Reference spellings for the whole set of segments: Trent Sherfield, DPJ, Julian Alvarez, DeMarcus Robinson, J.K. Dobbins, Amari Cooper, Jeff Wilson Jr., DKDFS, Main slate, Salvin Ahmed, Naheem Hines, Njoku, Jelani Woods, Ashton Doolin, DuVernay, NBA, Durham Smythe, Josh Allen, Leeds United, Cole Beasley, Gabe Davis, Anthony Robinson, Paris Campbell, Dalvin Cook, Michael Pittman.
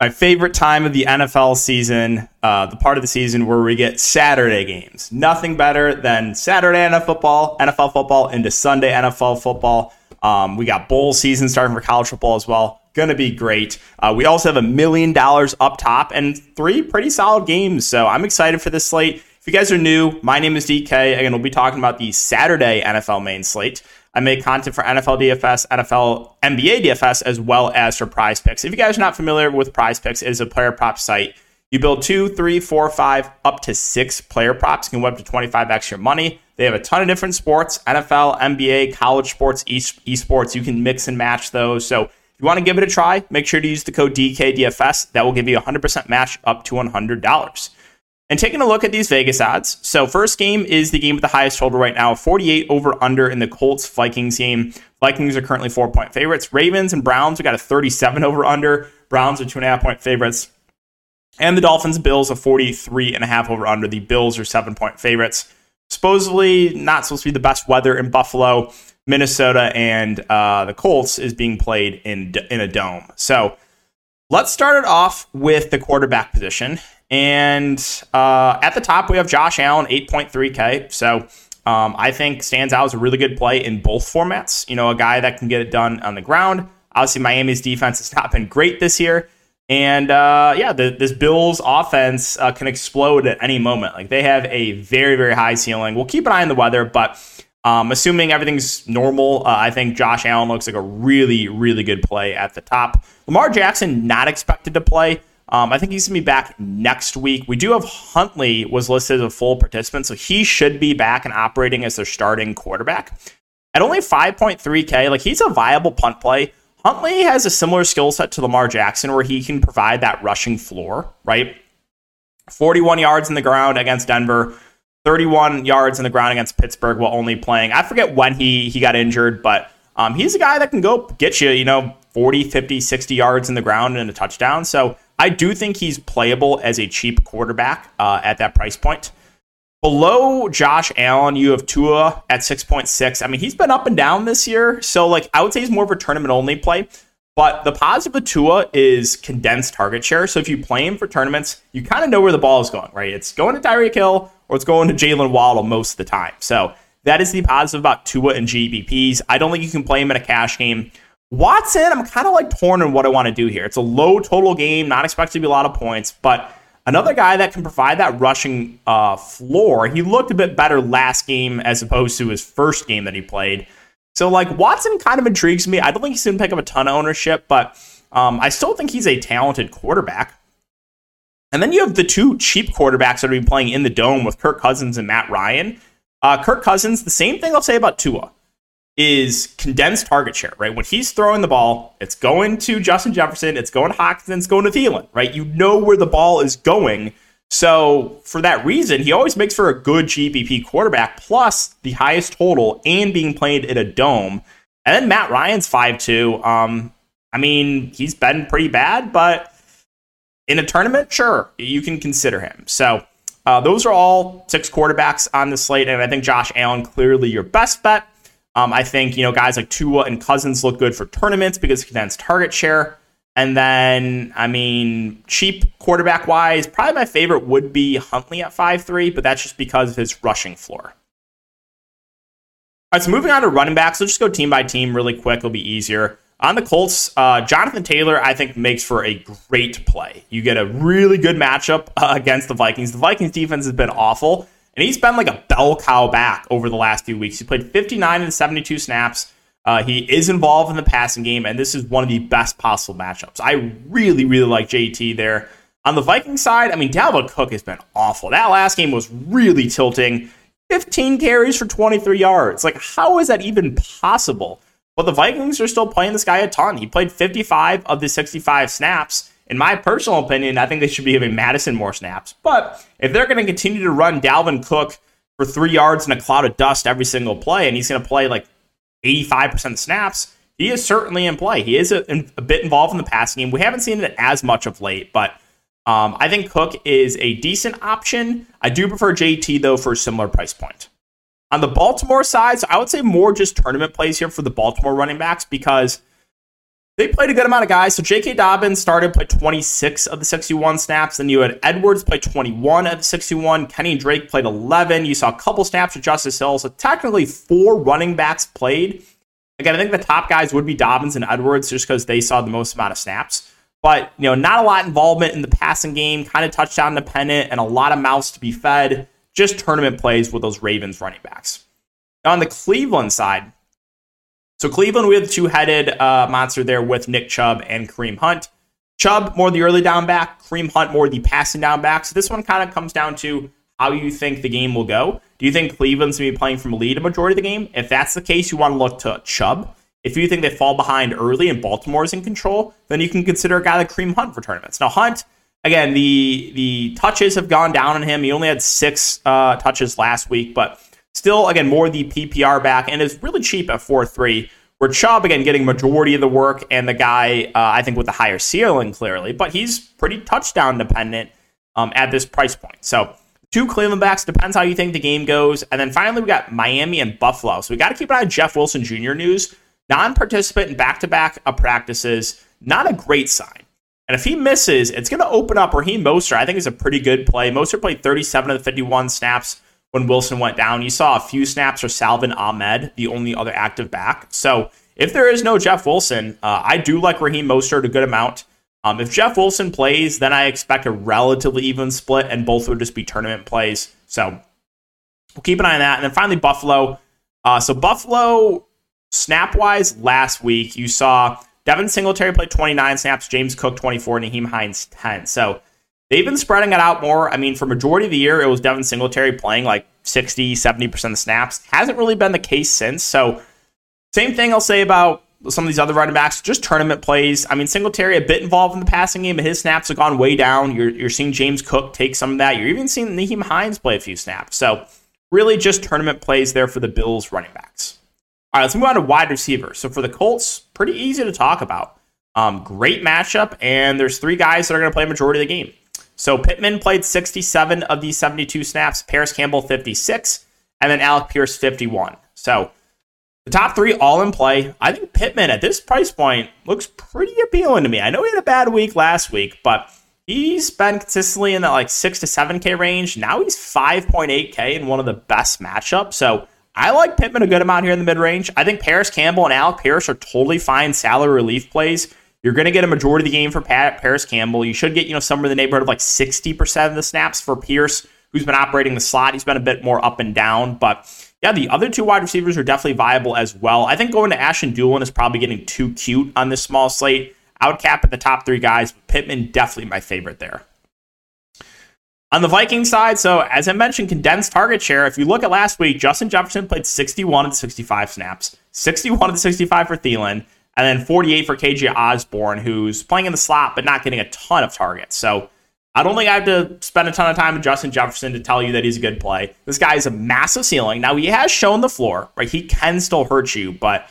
my favorite time of the NFL season, the part of the season where we get Saturday games. Nothing better than Saturday NFL football into Sunday NFL football. We got bowl season starting for college football as well. Going to be great. We also have $1 million up top and three pretty solid games. So I'm excited for this slate. If you guys are new, my name is DK, and we'll be talking about the Saturday NFL main slate. I make content for NFL DFS, NFL NBA DFS, as well as for Prize Picks. If you guys are not familiar with Prize Picks, it is a player prop site. You build 2, 3, 4, 5, up to 6 player props. You can win up to 25x your money. They have a ton of different sports, NFL, NBA, college sports, esports. You can mix and match those. So if you want to give it a try, make sure to use the code DKDFS. That will give you a 100% match up to $100. And taking a look at these Vegas odds. So first game is the game with the highest total right now, 48 over under in the Colts-Vikings game. Vikings are currently 4-point favorites. Ravens and Browns, we got a 37 over under. Browns are 2.5-point favorites. And the Dolphins Bills, a 43.5 over under. The Bills are 7-point favorites. Supposedly not supposed to be the best weather in Buffalo. Minnesota and the Colts is being played in a dome. So let's start it off with the quarterback position. And at the top, we have Josh Allen, 8.3K. So I think stands out as a really good play in both formats. You know, a guy that can get it done on the ground. Obviously, Miami's defense has not been great this year. And this Bills offense can explode at any moment. Like, they have a very, very high ceiling. We'll keep an eye on the weather, but assuming everything's normal, I think Josh Allen looks like a really, really good play at the top. Lamar Jackson, not expected to play. I think he's going to be back next week. We do have Huntley was listed as a full participant, so he should be back and operating as their starting quarterback. At only 5.3K, like, he's a viable punt play. Huntley has a similar skill set to Lamar Jackson where he can provide that rushing floor, right? 41 yards in the ground against Denver, 31 yards in the ground against Pittsburgh while only playing. I forget when he got injured, but he's a guy that can go get you, 40, 50, 60 yards in the ground and a touchdown. So I do think he's playable as a cheap quarterback at that price point. Below Josh Allen, you have Tua at 6.6. I mean, he's been up and down this year. So, I would say he's more of a tournament-only play. But the positive with Tua is condensed target share. So if you play him for tournaments, you kind of know where the ball is going, right? It's going to Tyreek Hill or it's going to Jalen Waddle most of the time. So that is the positive about Tua and GBPs. I don't think you can play him in a cash game. Watson, I'm kind of torn on what I want to do here. It's a low total game, not expected to be a lot of points, but another guy that can provide that rushing floor. He looked a bit better last game as opposed to his first game that he played. So Watson kind of intrigues me. I don't think he's going to pick up a ton of ownership, but I still think he's a talented quarterback. And then you have the two cheap quarterbacks that are going to be playing in the dome with Kirk Cousins and Matt Ryan. Kirk Cousins, the same thing I'll say about Tua. Is condensed target share, right? When he's throwing the ball, it's going to Justin Jefferson, it's going to Hawkinson, it's going to Thielen, right? You know where the ball is going. So for that reason, he always makes for a good GBP quarterback, plus the highest total and being played in a dome. And then Matt Ryan's 5'2". I mean, he's been pretty bad, but in a tournament, sure, you can consider him. So those are all 6 quarterbacks on the slate, and I think Josh Allen clearly your best bet. I think, guys like Tua and Cousins look good for tournaments because of condensed target share. And then, I mean, cheap quarterback-wise, probably my favorite would be Huntley at 5.3, but that's just because of his rushing floor. All right, so moving on to running backs. We'll just go team by team really quick. It'll be easier. On the Colts, Jonathan Taylor, I think, makes for a great play. You get a really good matchup against the Vikings. The Vikings defense has been awful. And he's been like a bell cow back over the last few weeks. He played 59 and 72 snaps. He is involved in the passing game, and this is one of the best possible matchups. I really, really like JT there. On the Vikings side, I mean, Dalvin Cook has been awful. That last game was really tilting. 15 carries for 23 yards. How is that even possible? But the Vikings are still playing this guy a ton. He played 55 of the 65 snaps. In my personal opinion, I think they should be giving Madison more snaps. But if they're going to continue to run Dalvin Cook for 3 yards in a cloud of dust every single play, and he's going to play 85% snaps, he is certainly in play. He is a bit involved in the passing game. We haven't seen it as much of late, but I think Cook is a decent option. I do prefer JT, though, for a similar price point. On the Baltimore side, so I would say more just tournament plays here for the Baltimore running backs because They played a good amount of guys. So J.K. Dobbins started, played 26 of the 61 snaps. Then you had Edwards play 21 of the 61. Kenny Drake played 11. You saw a couple snaps with Justice Hill. So technically 4 running backs played. Again, I think the top guys would be Dobbins and Edwards just because they saw the most amount of snaps. But, you know, not a lot of involvement in the passing game, kind of touchdown dependent, and a lot of mouths to be fed. Just tournament plays with those Ravens running backs. Now on the Cleveland side, so Cleveland, we have the two-headed monster there with Nick Chubb and Kareem Hunt. Chubb, more the early down back. Kareem Hunt, more the passing down back. So this one kind of comes down to how you think the game will go. Do you think Cleveland's going to be playing from a lead a majority of the game? If that's the case, you want to look to Chubb. If you think they fall behind early and Baltimore's in control, then you can consider a guy like Kareem Hunt for tournaments. Now, Hunt, again, the touches have gone down on him. He only had 6 touches last week, but still, again, more the PPR back, and is really cheap at 4.3, where Chubb, again, getting majority of the work, and the guy, I think, with the higher ceiling, clearly, but he's pretty touchdown dependent at this price point. So 2 Cleveland backs, depends how you think the game goes. And then finally, we got Miami and Buffalo. So we got to keep an eye on Jeff Wilson Jr. news. Non-participant in back-to-back practices, not a great sign. And if he misses, it's going to open up Raheem Mostert. I think it's a pretty good play. Mostert played 37 of the 51 snaps. When Wilson went down, you saw a few snaps for Salvin Ahmed, the only other active back. So if there is no Jeff Wilson, I do like Raheem Mostert a good amount. If Jeff Wilson plays, then I expect a relatively even split, and both would just be tournament plays. So we'll keep an eye on that. And then finally, Buffalo. So Buffalo, snap-wise, last week, you saw Devin Singletary play 29 snaps, James Cook 24, Naheem Hines 10. So they've been spreading it out more. I mean, for majority of the year, it was Devin Singletary playing like 60, 70% of the snaps. Hasn't really been the case since. So same thing I'll say about some of these other running backs, just tournament plays. I mean, Singletary a bit involved in the passing game, but his snaps have gone way down. You're seeing James Cook take some of that. You're even seeing Naheem Hines play a few snaps. So really just tournament plays there for the Bills running backs. All right, let's move on to wide receivers. So for the Colts, pretty easy to talk about. Great matchup, and there's 3 guys that are going to play majority of the game. So Pittman played 67 of the 72 snaps, Paris Campbell 56, and then Alec Pierce 51. So the top 3 all in play. I think Pittman at this price point looks pretty appealing to me. I know he had a bad week last week, but he's been consistently in that like 6 to 7K range. Now he's 5.8K in one of the best matchups. So I like Pittman a good amount here in the mid-range. I think Paris Campbell and Alec Pierce are totally fine salary relief plays. You're going to get a majority of the game for Paris Campbell. You should get, you know, somewhere in the neighborhood of like 60% of the snaps for Pierce, who's been operating the slot. He's been a bit more up and down. But, yeah, the other 2 wide receivers are definitely viable as well. I think going to Ashton Doolin is probably getting too cute on this small slate. I would cap at the top 3 guys, but Pittman definitely my favorite there. On the Vikings side, so as I mentioned, condensed target share. If you look at last week, Justin Jefferson played 61 of the 65 snaps, 61 of the 65 for Thielen, and then 48 for K.J. Osborne, who's playing in the slot but not getting a ton of targets. So I don't think I have to spend a ton of time with Justin Jefferson to tell you that he's a good play. This guy is a massive ceiling. Now, he has shown the floor, right? He can still hurt you, but,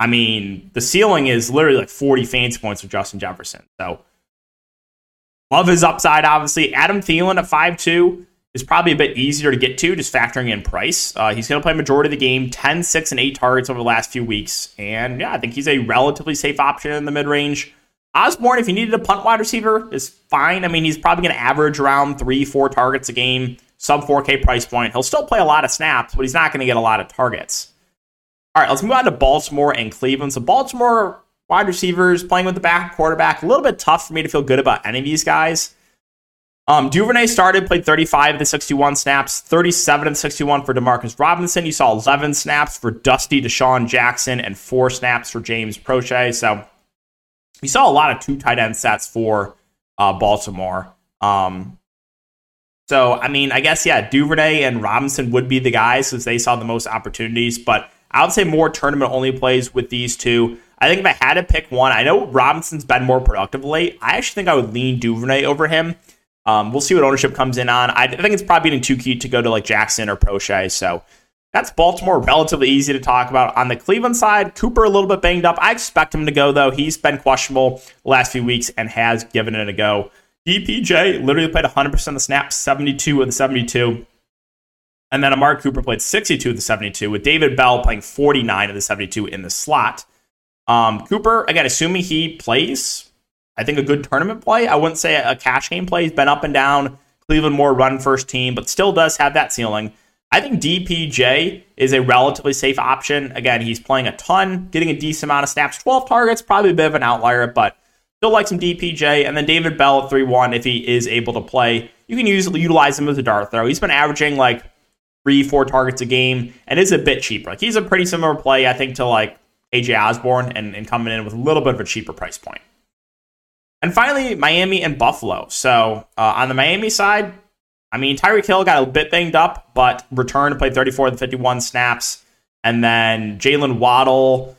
I mean, the ceiling is literally like 40 fantasy points with Justin Jefferson. So love his upside, obviously. Adam Thielen at 5.2 is probably a bit easier to get to, just factoring in price. He's going to play majority of the game, 10, 6, and 8 targets over the last few weeks. And, yeah, I think he's a relatively safe option in the mid-range. Osborne, if you needed a punt wide receiver, is fine. I mean, he's probably going to average around 3-4 targets a game, sub 4K price point. He'll still play a lot of snaps, but he's not going to get a lot of targets. All right, let's move on to Baltimore and Cleveland. So Baltimore wide receivers playing with the back quarterback, a little bit tough for me to feel good about any of these guys. DuVernay started, played 35 of the 61 snaps, 37 of the 61 for DeMarcus Robinson. You saw 11 snaps for Dusty DeSean Jackson and 4 snaps for James Proche. So you saw a lot of 2 tight end sets for Baltimore. So, I mean, I guess, yeah, DuVernay and Robinson would be the guys since they saw the most opportunities. But I would say more tournament-only plays with these 2. I think if I had to pick one, I know Robinson's been more productive late. I actually think I would lean DuVernay over him. We'll see what ownership comes in on. I think it's probably getting too cute to go to like Jackson or Proche. So that's Baltimore, relatively easy to talk about. On the Cleveland side, Cooper a little bit banged up. I expect him to go, though. He's been questionable the last few weeks and has given it a go. DPJ literally played 100% of the snaps, 72 of the 72. And then Amari Cooper played 62 of the 72, with David Bell playing 49 of the 72 in the slot. Cooper, again, assuming he plays, I think a good tournament play. I wouldn't say a cash game play. He's been up and down. Cleveland more run first team, but still does have that ceiling. I think DPJ is a relatively safe option. Again, he's playing a ton, getting a decent amount of snaps. 12 targets, probably a bit of an outlier, but still like some DPJ. And then David Bell at 3-1, if he is able to play, you can utilize him as a dart throw. He's been averaging like 3-4 targets a game and is a bit cheaper. Like, he's a pretty similar play, I think, to like K.J. Osborne and coming in with a little bit of a cheaper price point. And finally, Miami and Buffalo. So on the Miami side, I mean, Tyreek Hill got a bit banged up, but returned to play 34 to 51 snaps. And then Jalen Waddle.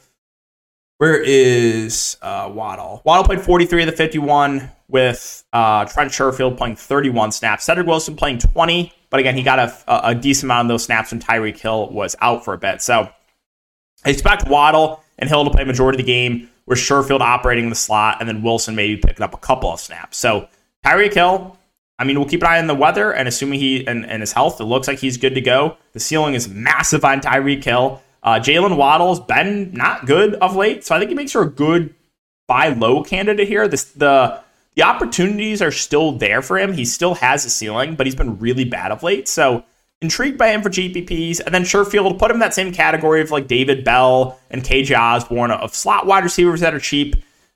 Where is Waddle? Waddle played 43 of the 51 with Trent Sherfield playing 31 snaps. Cedric Wilson playing 20. But again, he got a decent amount of those snaps when Tyreek Hill was out for a bit. So I expect Waddle and Hill to play majority of the game, with Sherfield operating in the slot, and then Wilson maybe picking up a couple of snaps. So Tyreek Hill, I mean, we'll keep an eye on the weather, and assuming he and his health, it looks like he's good to go. The ceiling is massive on Tyreek Hill. Jalen Waddle's been not good of late, so I think he makes her a good buy low candidate here. The opportunities are still there for him. He still has a ceiling, but he's been really bad of late. So intrigued by him for GPPs. And then Sherfield, put him in that same category of like David Bell and K.J. Osborne, of slot wide receivers that are cheap,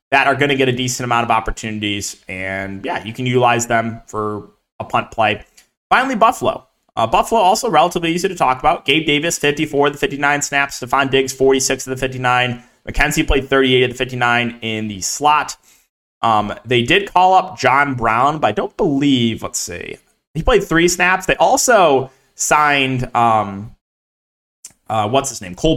that are going to get a decent amount of opportunities. And yeah, you can utilize them for a punt play. Finally, Buffalo. Buffalo also relatively easy to talk about. Gabe Davis, 54 of the 59 snaps. Stephon Diggs, 46 of the 59. McKenzie played 38 of the 59 in the slot. They did call up John Brown, but I don't believe, let's see, he played 3 snaps. They also signed, Cole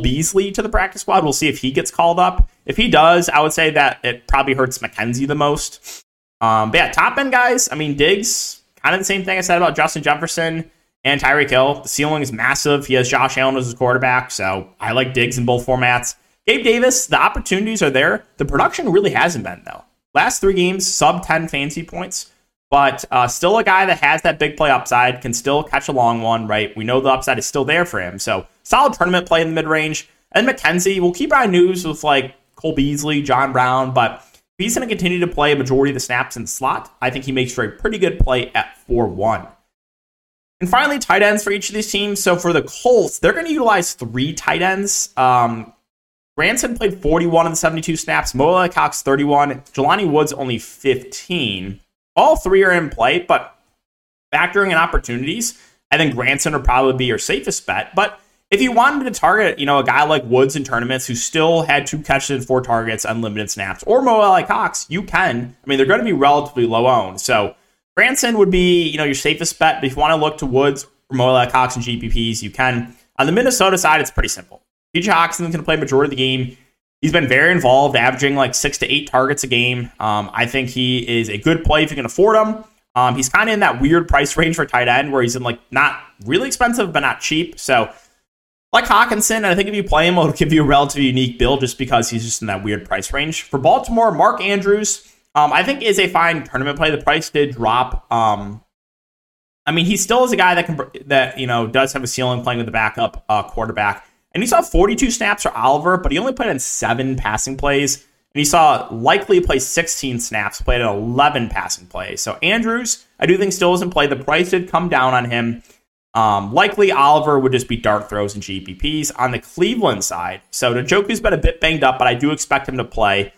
Beasley to the practice squad. We'll see if he gets called up. If he does, I would say that it probably hurts McKenzie the most. But yeah, top end guys, I mean, Diggs, kind of the same thing I said about Justin Jefferson and Tyreek Hill. The ceiling is massive. He has Josh Allen as his quarterback, so I like Diggs in both formats. Gabe Davis, the opportunities are there. The production really hasn't been, though. Last 3 games, sub 10 fantasy points. But still a guy that has that big play upside, can still catch a long one, right? We know the upside is still there for him. So solid tournament play in the mid-range. And McKenzie, we'll keep our news with like Cole Beasley, John Brown. But if he's going to continue to play a majority of the snaps in the slot, I think he makes for a pretty good play at 4-1. And finally, tight ends for each of these teams. So for the Colts, they're going to utilize 3 tight ends. Branson played 41 of the 72 snaps. Mo Alie-Cox, 31. Jelani Woods, only 15. All 3 are in play, but factoring in opportunities, I think Granson would probably be your safest bet. But if you wanted to target, you know, a guy like Woods in tournaments who still had 2 catches and 4 targets, unlimited snaps, or Mo Alie-Cox, you can. I mean, they're going to be relatively low owned. So Granson would be, you know, your safest bet. But if you want to look to Woods or Mo Alie-Cox and GPPs, you can. On the Minnesota side, it's pretty simple. TJ Hawkinson's going to play majority of the game. He's been very involved, averaging like 6 to 8 targets a game. I think he is a good play if you can afford him. He's kind of in that weird price range for tight end where he's in like not really expensive, but not cheap. So like Hawkinson, and I think if you play him, it'll give you a relatively unique build just because he's just in that weird price range. For Baltimore, Mark Andrews, I think is a fine tournament play. The price did drop. I mean, he still is a guy that does have a ceiling playing with the backup quarterback. And he saw 42 snaps for Oliver, but he only played in 7 passing plays. And he saw likely play 16 snaps, played in 11 passing plays. So Andrews, I do think still doesn't play. The price did come down on him. Likely Oliver would just be dart throws and GPPs. On the Cleveland side, so Njoku's been a bit banged up, but I do expect him to play.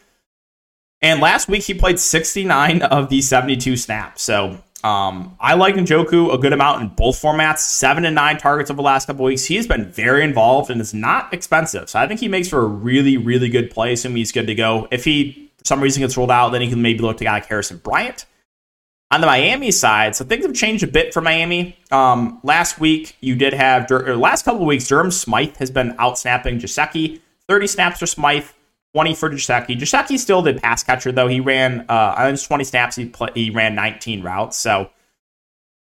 And last week he played 69 of the 72 snaps. So I like Njoku a good amount in both formats. 7 and 9 targets over the last couple weeks. He has been very involved and is not expensive. So I think he makes for a really, really good play, assuming he's good to go. If he, for some reason, gets rolled out, then he can maybe look to guy like Harrison Bryant. On the Miami side, so things have changed a bit for Miami. Last week, you did have, or last couple of weeks, Durham Smythe has been out-snapping Gesicki. 30 snaps for Smythe, 20 for Gesicki. Gesicki still the pass catcher, though. He ran 20 snaps. He ran 19 routes. So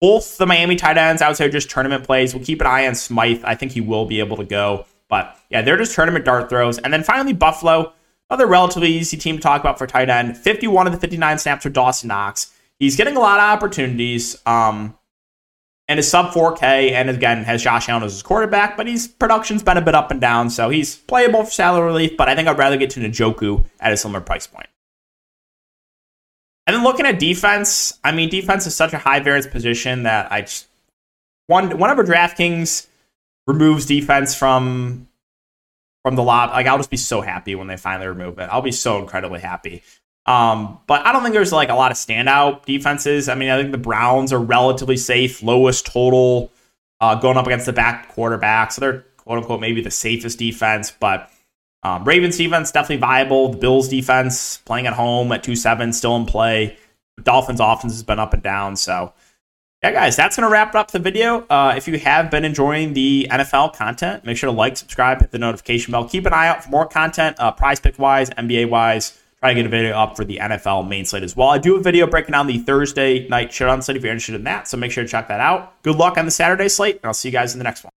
both the Miami tight ends, I would say, are just tournament plays. We'll keep an eye on Smythe. I think he will be able to go. But yeah, they're just tournament dart throws. And then finally, Buffalo, another relatively easy team to talk about for tight end. 51 of the 59 snaps for Dawson Knox. He's getting a lot of opportunities. and is sub 4K, and again, has Josh Allen as his quarterback, but his production's been a bit up and down, so he's playable for salary relief, but I think I'd rather get to Njoku at a similar price point. And then looking at defense, I mean, defense is such a high variance position that I just... Whenever DraftKings removes defense from the lot, like, I'll just be so happy when they finally remove it. I'll be so incredibly happy. But I don't think there's like a lot of standout defenses. I mean, I think the Browns are relatively safe, lowest total, going up against the back quarterback. So they're quote unquote maybe the safest defense. But Ravens defense definitely viable. The Bills defense playing at home at 2-7, still in play. The Dolphins offense has been up and down. So yeah, guys, that's going to wrap up the video. If you have been enjoying the NFL content, make sure to like, subscribe, hit the notification bell. Keep an eye out for more content, prize pick wise, NBA wise. Try to get a video up for the NFL main slate as well. I do a video breaking down the Thursday night showdown slate if you're interested in that, so make sure to check that out. Good luck on the Saturday slate, and I'll see you guys in the next one.